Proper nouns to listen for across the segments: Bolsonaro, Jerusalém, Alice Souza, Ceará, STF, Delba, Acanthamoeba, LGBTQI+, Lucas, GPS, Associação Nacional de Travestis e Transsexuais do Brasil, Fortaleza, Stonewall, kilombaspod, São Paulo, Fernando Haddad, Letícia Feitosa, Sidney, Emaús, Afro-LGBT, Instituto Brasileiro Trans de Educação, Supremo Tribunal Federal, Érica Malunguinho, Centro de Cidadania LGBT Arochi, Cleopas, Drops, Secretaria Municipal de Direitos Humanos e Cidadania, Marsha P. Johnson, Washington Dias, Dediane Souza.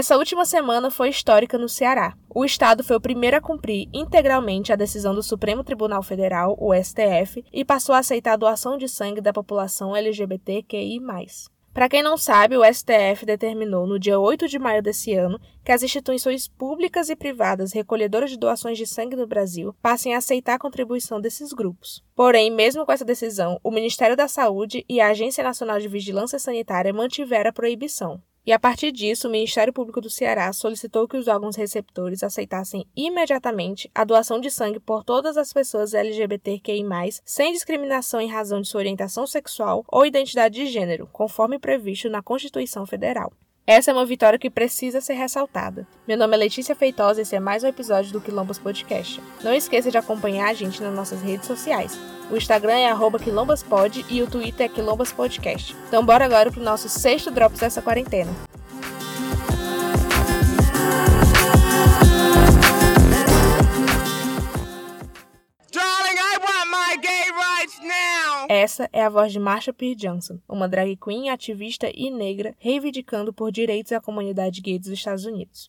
Essa última semana foi histórica no Ceará. O estado foi o primeiro a cumprir integralmente a decisão do Supremo Tribunal Federal, o STF, e passou a aceitar a doação de sangue da população LGBTQI+. Para quem não sabe, o STF determinou no dia 8 de maio desse ano que as instituições públicas e privadas recolhedoras de doações de sangue no Brasil passem a aceitar a contribuição desses grupos. Porém, mesmo com essa decisão, o Ministério da Saúde e a Agência Nacional de Vigilância Sanitária mantiveram a proibição. E a partir disso, o Ministério Público do Ceará solicitou que os órgãos receptores aceitassem imediatamente a doação de sangue por todas as pessoas LGBTQI+, sem discriminação em razão de sua orientação sexual ou identidade de gênero, conforme previsto na Constituição Federal. Essa é uma vitória que precisa ser ressaltada. Meu nome é Letícia Feitosa e esse é mais um episódio do Quilombas Podcast. Não esqueça de acompanhar a gente nas nossas redes sociais. O Instagram é @QuilombasPod e o Twitter é Quilombas Podcast. Então bora agora pro nosso 6º Drops dessa quarentena. Essa é a voz de Marsha P. Johnson, uma drag queen, ativista e negra, reivindicando por direitos à comunidade gay dos Estados Unidos.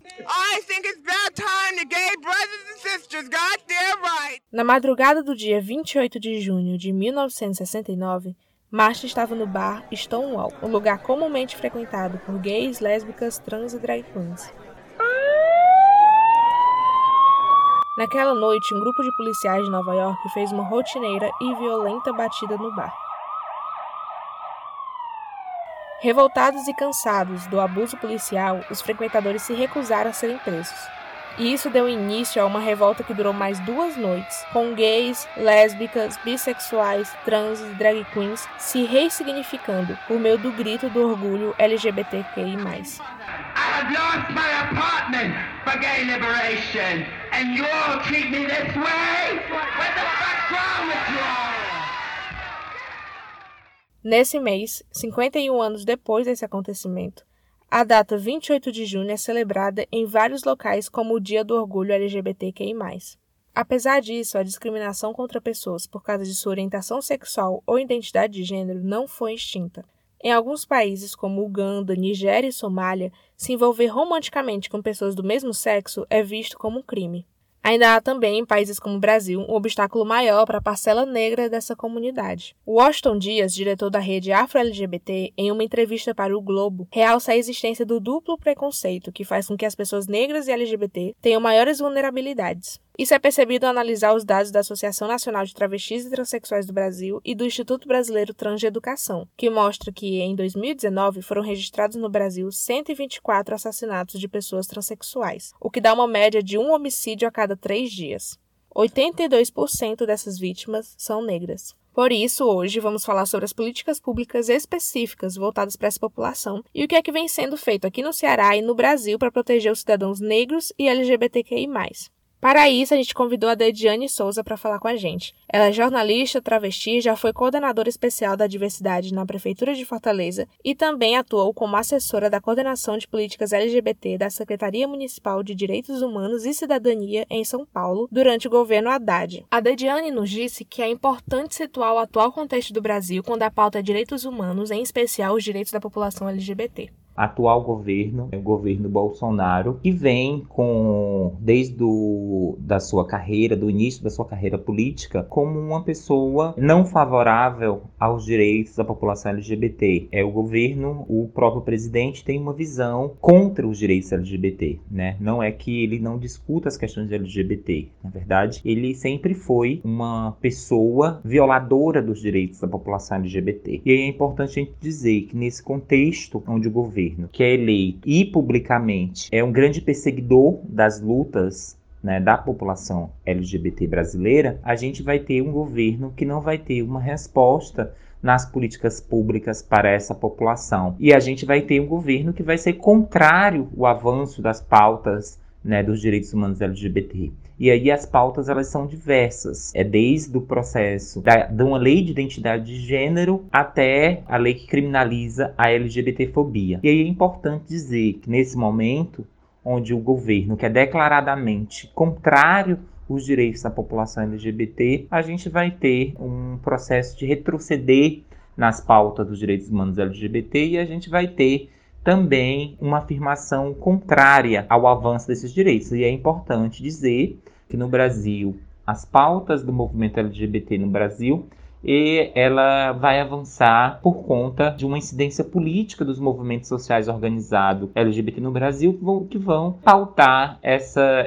Na madrugada do dia 28 de junho de 1969, Marsha estava no bar Stonewall, um lugar comumente frequentado por gays, lésbicas, trans e drag queens. Naquela noite, um grupo de policiais de Nova York fez uma rotineira e violenta batida no bar. Revoltados e cansados do abuso policial, os frequentadores se recusaram a serem presos. E isso deu início a uma revolta que durou mais 2 noites, com gays, lésbicas, bissexuais, trans e drag queens se ressignificando por meio do grito do orgulho LGBTQI+. I've lost my apartment for gay liberation, and you all treat me this way? What the fuck's wrong with you all? Nesse mês, 51 anos depois desse acontecimento, a data 28 de junho é celebrada em vários locais como o Dia do Orgulho LGBTQI+. Apesar disso, a discriminação contra pessoas por causa de sua orientação sexual ou identidade de gênero não foi extinta. Em alguns países, como Uganda, Nigéria e Somália, se envolver romanticamente com pessoas do mesmo sexo é visto como um crime. Ainda há também, em países como o Brasil, um obstáculo maior para a parcela negra dessa comunidade. Washington Dias, diretor da rede Afro-LGBT, em uma entrevista para o Globo, realça a existência do duplo preconceito que faz com que as pessoas negras e LGBT tenham maiores vulnerabilidades. Isso é percebido ao analisar os dados da Associação Nacional de Travestis e Transsexuais do Brasil e do Instituto Brasileiro Trans de Educação, que mostra que, em 2019, foram registrados no Brasil 124 assassinatos de pessoas transexuais, o que dá uma média de 1 homicídio a cada 3 dias. 82% dessas vítimas são negras. Por isso, hoje, vamos falar sobre as políticas públicas específicas voltadas para essa população e o que é que vem sendo feito aqui no Ceará e no Brasil para proteger os cidadãos negros e LGBTQI+. Para isso, a gente convidou a Dediane Souza para falar com a gente. Ela é jornalista, travesti, já foi coordenadora especial da diversidade na Prefeitura de Fortaleza e também atuou como assessora da coordenação de políticas LGBT da Secretaria Municipal de Direitos Humanos e Cidadania em São Paulo durante o governo Haddad. A Dediane nos disse que é importante situar o atual contexto do Brasil quando a pauta é direitos humanos, em especial os direitos da população LGBT. Atual governo, é o governo Bolsonaro, que vem do início da sua carreira política, como uma pessoa não favorável aos direitos da população LGBT. O próprio presidente tem uma visão contra os direitos LGBT, né? Não é que ele não discuta as questões de LGBT, na verdade, ele sempre foi uma pessoa violadora dos direitos da população LGBT. E aí é importante a gente dizer que nesse contexto onde o governo que é eleito e publicamente é um grande perseguidor das lutas, né, da população LGBT brasileira, a gente vai ter um governo que não vai ter uma resposta nas políticas públicas para essa população. E a gente vai ter um governo que vai ser contrário ao avanço das pautas, né, dos direitos humanos LGBT. E aí as pautas, elas são diversas. É desde o processo de uma lei de identidade de gênero até a lei que criminaliza a LGBTfobia. E aí é importante dizer que nesse momento, onde o governo, que é declaradamente contrário aos direitos da população LGBT, a gente vai ter um processo de retroceder nas pautas dos direitos humanos LGBT e a gente vai ter também uma afirmação contrária ao avanço desses direitos. E é importante dizer que no Brasil, as pautas do movimento LGBT no Brasil, e ela vai avançar por conta de uma incidência política dos movimentos sociais organizados LGBT no Brasil, que vão pautar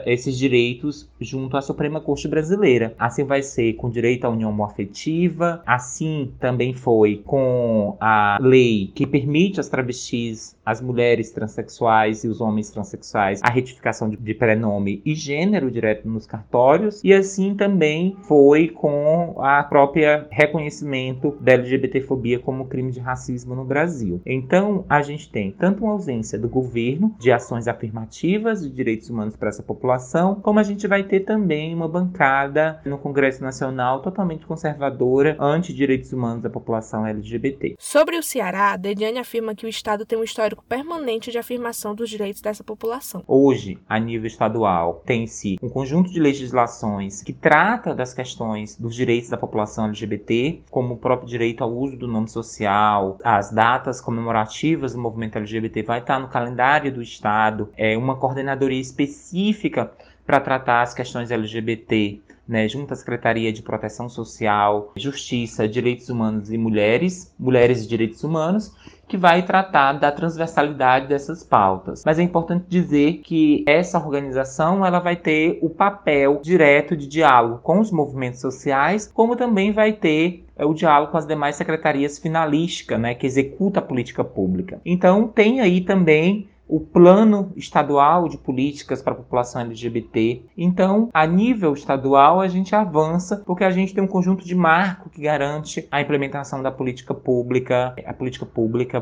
esses direitos junto à Suprema Corte Brasileira. Assim vai ser com direito à união homoafetiva, assim também foi com a lei que permite às travestis, às mulheres transexuais e os homens transexuais a retificação de prenome e gênero direto nos cartórios, e assim também foi com a própria reconhecimento da LGBTfobia como crime de racismo no Brasil. Então, a gente tem tanto uma ausência do governo de ações afirmativas de direitos humanos para essa população, como a gente vai ter também uma bancada no Congresso Nacional totalmente conservadora, anti-direitos humanos da população LGBT. Sobre o Ceará, Dediane afirma que o Estado tem um histórico permanente de afirmação dos direitos dessa população. Hoje, a nível estadual, tem-se um conjunto de legislações que trata das questões dos direitos da população LGBT, como o próprio direito ao uso do nome social, as datas comemorativas do movimento LGBT vai estar no calendário do Estado, uma coordenadoria específica para tratar as questões LGBT, né, junto à Secretaria de Proteção Social, Justiça, Direitos Humanos e Mulheres e Direitos Humanos, que vai tratar da transversalidade dessas pautas. Mas é importante dizer que essa organização ela vai ter o papel direto de diálogo com os movimentos sociais, como também vai ter o diálogo com as demais secretarias finalísticas, né, que executa a política pública. Então tem aí também o plano estadual de políticas para a população LGBT. Então, a nível estadual, a gente avança porque a gente tem um conjunto de marco que garante a implementação da política pública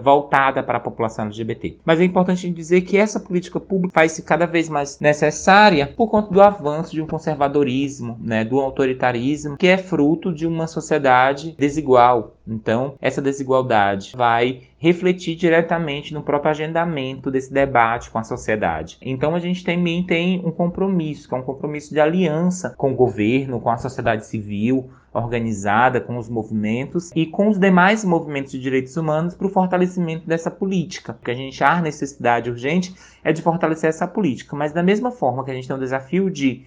voltada para a população LGBT. Mas é importante dizer que essa política pública faz-se cada vez mais necessária por conta do avanço de um conservadorismo, né, do autoritarismo, que é fruto de uma sociedade desigual. Então, essa desigualdade vai refletir diretamente no próprio agendamento desse debate com a sociedade. Então, a gente também tem um compromisso, que é um compromisso de aliança com o governo, com a sociedade civil organizada, com os movimentos e com os demais movimentos de direitos humanos para o fortalecimento dessa política. O que a gente há necessidade urgente é de fortalecer essa política, mas da mesma forma que a gente tem um desafio de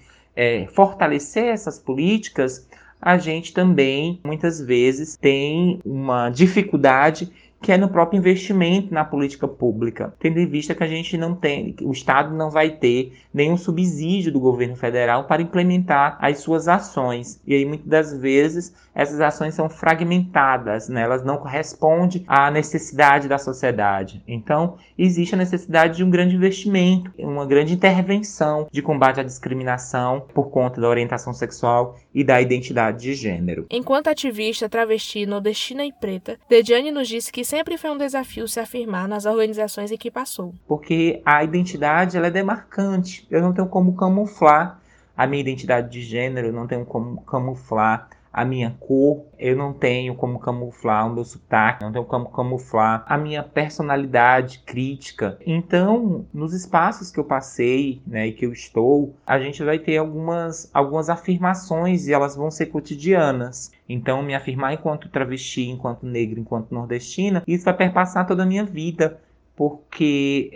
fortalecer essas políticas, a gente também, muitas vezes, tem uma dificuldade que é no próprio investimento na política pública, tendo em vista que a gente não tem, o Estado não vai ter nenhum subsídio do governo federal para implementar as suas ações. E aí, muitas das vezes, essas ações são fragmentadas, né? Elas não correspondem à necessidade da sociedade. Então, existe a necessidade de um grande investimento, uma grande intervenção de combate à discriminação por conta da orientação sexual e da identidade de gênero. Enquanto ativista, travesti, nordestina e preta, Dediane nos disse que sempre foi um desafio se afirmar nas organizações em que passou. Porque a identidade ela é demarcante. Eu não tenho como camuflar a minha identidade de gênero, eu não tenho como camuflar a minha cor, eu não tenho como camuflar o meu sotaque, não tenho como camuflar a minha personalidade crítica. Então, nos espaços que eu passei, né, e que eu estou, a gente vai ter algumas afirmações e elas vão ser cotidianas. Então, me afirmar enquanto travesti, enquanto negra, enquanto nordestina, isso vai perpassar toda a minha vida, porque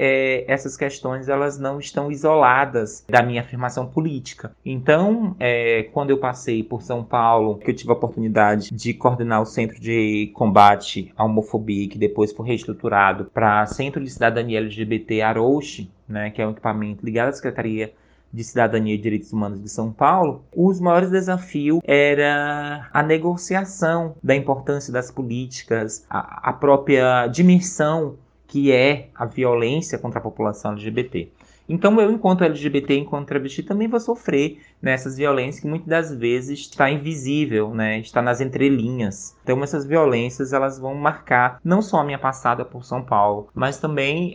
essas questões elas não estão isoladas da minha afirmação política. Então, quando eu passei por São Paulo, que eu tive a oportunidade de coordenar o Centro de Combate à Homofobia, que depois foi reestruturado para Centro de Cidadania LGBT Arochi, né, que é um equipamento ligado à Secretaria de Cidadania e Direitos Humanos de São Paulo, os maiores desafios era a negociação da importância das políticas, a própria dimensão que é a violência contra a população LGBT. Então eu, enquanto LGBT, enquanto travesti, também vou sofrer nessas violências que muitas das vezes está invisível, né? Está nas entrelinhas. Então essas violências elas vão marcar não só a minha passada por São Paulo, mas também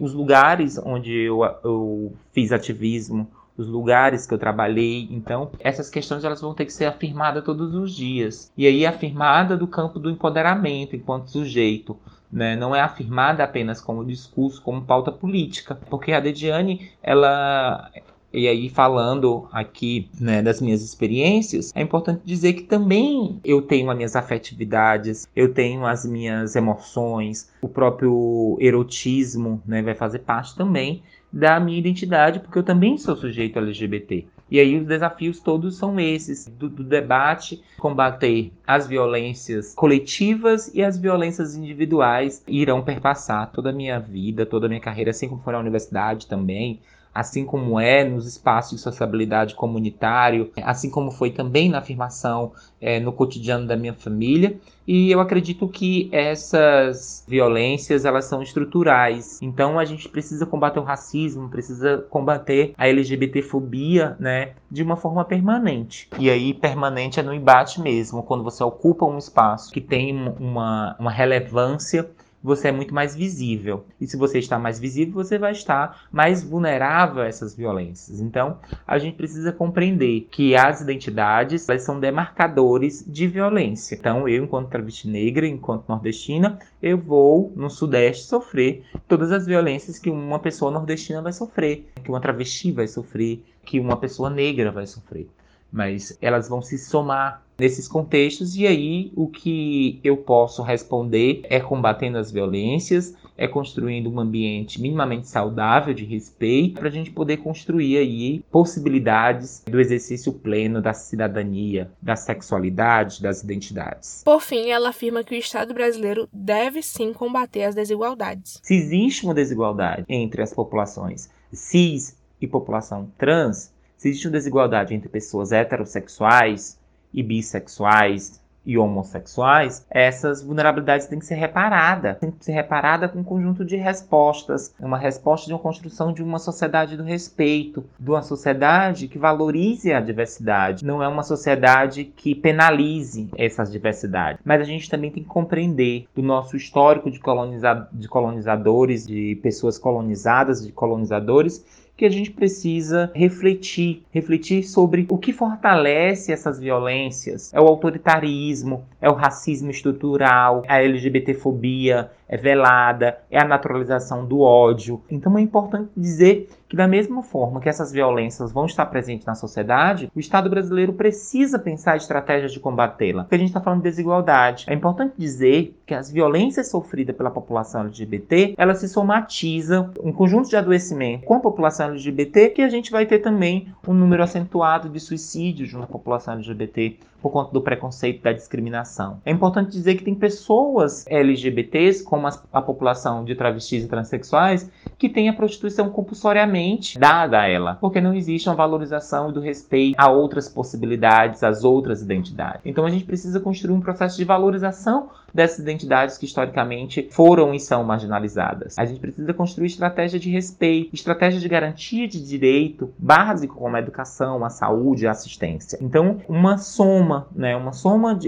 os lugares onde eu fiz ativismo, os lugares que eu trabalhei. Então essas questões elas vão ter que ser afirmadas todos os dias. E aí afirmada do campo do empoderamento enquanto sujeito, né? Não é afirmada apenas como discurso, como pauta política, porque a Dediane, ela E aí, falando aqui, né, das minhas experiências, é importante dizer que também eu tenho as minhas afetividades, eu tenho as minhas emoções, o próprio erotismo, né, vai fazer parte também da minha identidade, porque eu também sou sujeito LGBT. E aí os desafios todos são esses, do debate, combater as violências coletivas e as violências individuais irão perpassar toda a minha vida, toda a minha carreira, assim como foi na universidade também, assim como é nos espaços de sociabilidade comunitário, assim como foi também na afirmação no cotidiano da minha família. E eu acredito que essas violências, elas são estruturais. Então a gente precisa combater o racismo, precisa combater a LGBTfobia, né, de uma forma permanente. E aí permanente é no embate mesmo, quando você ocupa um espaço que tem uma relevância, você é muito mais visível. E se você está mais visível, você vai estar mais vulnerável a essas violências. Então, a gente precisa compreender que as identidades, elas são demarcadores de violência. Então, eu, enquanto travesti negra, enquanto nordestina, eu vou, no Sudeste, sofrer todas as violências que uma pessoa nordestina vai sofrer, que uma travesti vai sofrer, que uma pessoa negra vai sofrer. Mas elas vão se somar nesses contextos, e aí o que eu posso responder é combatendo as violências, é construindo um ambiente minimamente saudável de respeito, para a gente poder construir aí possibilidades do exercício pleno da cidadania, da sexualidade, das identidades. Por fim, ela afirma que o Estado brasileiro deve sim combater as desigualdades. Se existe uma desigualdade entre as populações cis e população trans, se existe uma desigualdade entre pessoas heterossexuais e bissexuais e homossexuais, essas vulnerabilidades têm que ser reparadas. Tem que ser reparada com um conjunto de respostas. Uma resposta de uma construção de uma sociedade do respeito, de uma sociedade que valorize a diversidade. Não é uma sociedade que penalize essas diversidades. Mas a gente também tem que compreender do nosso histórico de colonizadores, de pessoas colonizadas, de colonizadores, que a gente precisa refletir sobre o que fortalece essas violências. É o autoritarismo, é o racismo estrutural, a LGBTfobia é velada, é a naturalização do ódio. Então é importante dizer que da mesma forma que essas violências vão estar presentes na sociedade, o Estado brasileiro precisa pensar estratégias de combatê-la, porque a gente está falando de desigualdade. É importante dizer que as violências sofridas pela população LGBT, elas se somatizam, um conjunto de adoecimento com a população LGBT, que a gente vai ter também um número acentuado de suicídios na população LGBT por conta do preconceito, da discriminação. É importante dizer que tem pessoas LGBTs, como a população de travestis e transexuais, que tem a prostituição compulsoriamente dada a ela, porque não existe uma valorização do respeito a outras possibilidades, às outras identidades. Então a gente precisa construir um processo de valorização dessas identidades que historicamente foram e são marginalizadas. A gente precisa construir estratégia de respeito, estratégia de garantia de direito básico, como a educação, a saúde, a assistência. Então, uma soma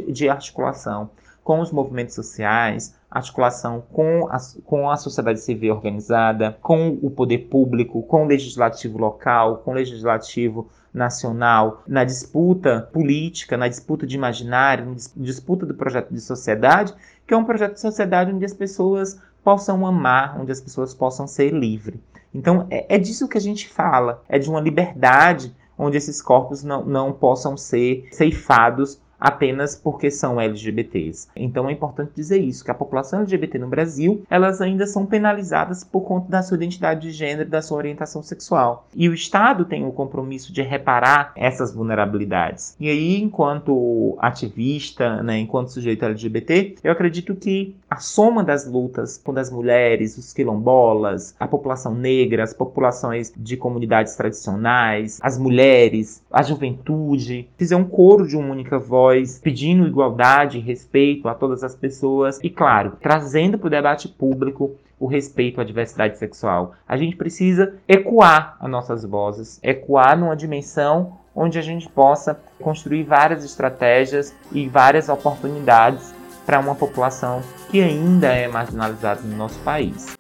de articulação com os movimentos sociais, articulação com a sociedade civil organizada, com o poder público, com o legislativo local, com o legislativo nacional, na disputa política, na disputa de imaginário, na disputa do projeto de sociedade, que é um projeto de sociedade onde as pessoas possam amar, onde as pessoas possam ser livres. Então, é disso que a gente fala, é de uma liberdade onde esses corpos não possam ser ceifados apenas porque são LGBTs. Então é importante dizer isso, que a população LGBT no Brasil, elas ainda são penalizadas por conta da sua identidade de gênero, da sua orientação sexual. E o Estado tem o compromisso de reparar essas vulnerabilidades. E aí, enquanto ativista, né, enquanto sujeito LGBT, eu acredito que a soma das lutas com as mulheres, os quilombolas, a população negra, as populações de comunidades tradicionais, as mulheres, a juventude, fizer um coro de uma única voz, pedindo igualdade, respeito a todas as pessoas e, claro, trazendo para o debate público o respeito à diversidade sexual. A gente precisa ecoar as nossas vozes, ecoar numa dimensão onde a gente possa construir várias estratégias e várias oportunidades para uma população que ainda é marginalizada no nosso país.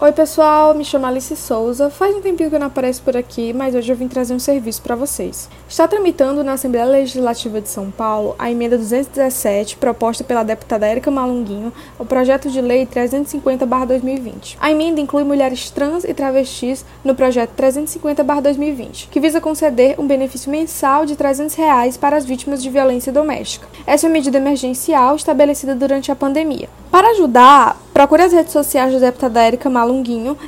Oi pessoal, me chamo Alice Souza, faz um tempinho que eu não apareço por aqui, mas hoje eu vim trazer um serviço para vocês. Está tramitando na Assembleia Legislativa de São Paulo a emenda 217, proposta pela deputada Érica Malunguinho, ao projeto de lei 350/2020. A emenda inclui mulheres trans e travestis no projeto 350/2020, que visa conceder um benefício mensal de R$300 para as vítimas de violência doméstica. Essa é uma medida emergencial estabelecida durante a pandemia. Para ajudar, procure as redes sociais da deputada Érica Malunguinho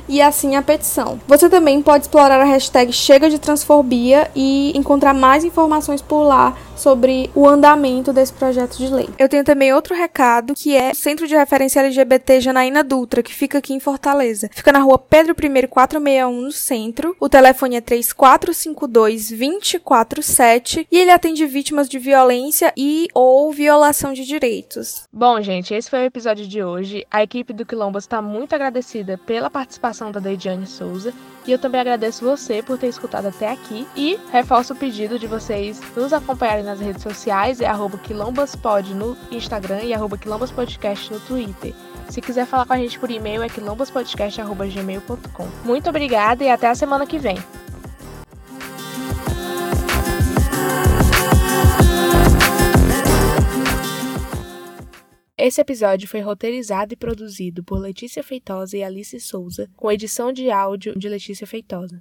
e assine a petição. Você também pode explorar a hashtag Chega de Transfobia e encontrar mais informações por lá sobre o andamento desse projeto de lei. Eu tenho também outro recado, que é o Centro de Referência LGBT Janaína Dutra, que fica aqui em Fortaleza. Fica na rua Pedro I, 461, no centro. O telefone é 3452-247 e ele atende vítimas de violência e ou violação de direitos. Bom, gente, esse foi o episódio de hoje. A equipe do Quilombas está muito agradecida pela participação da Dediane Souza e eu também agradeço você por ter escutado até aqui e reforço o pedido de vocês nos acompanharem nas redes sociais, @Quilombaspod no Instagram e @Quilombaspodcast no Twitter. Se quiser falar com a gente por e-mail é quilombaspodcast@gmail.com. Muito obrigada e até a semana que vem. Esse episódio foi roteirizado e produzido por Letícia Feitosa e Alice Souza, com edição de áudio de Letícia Feitosa.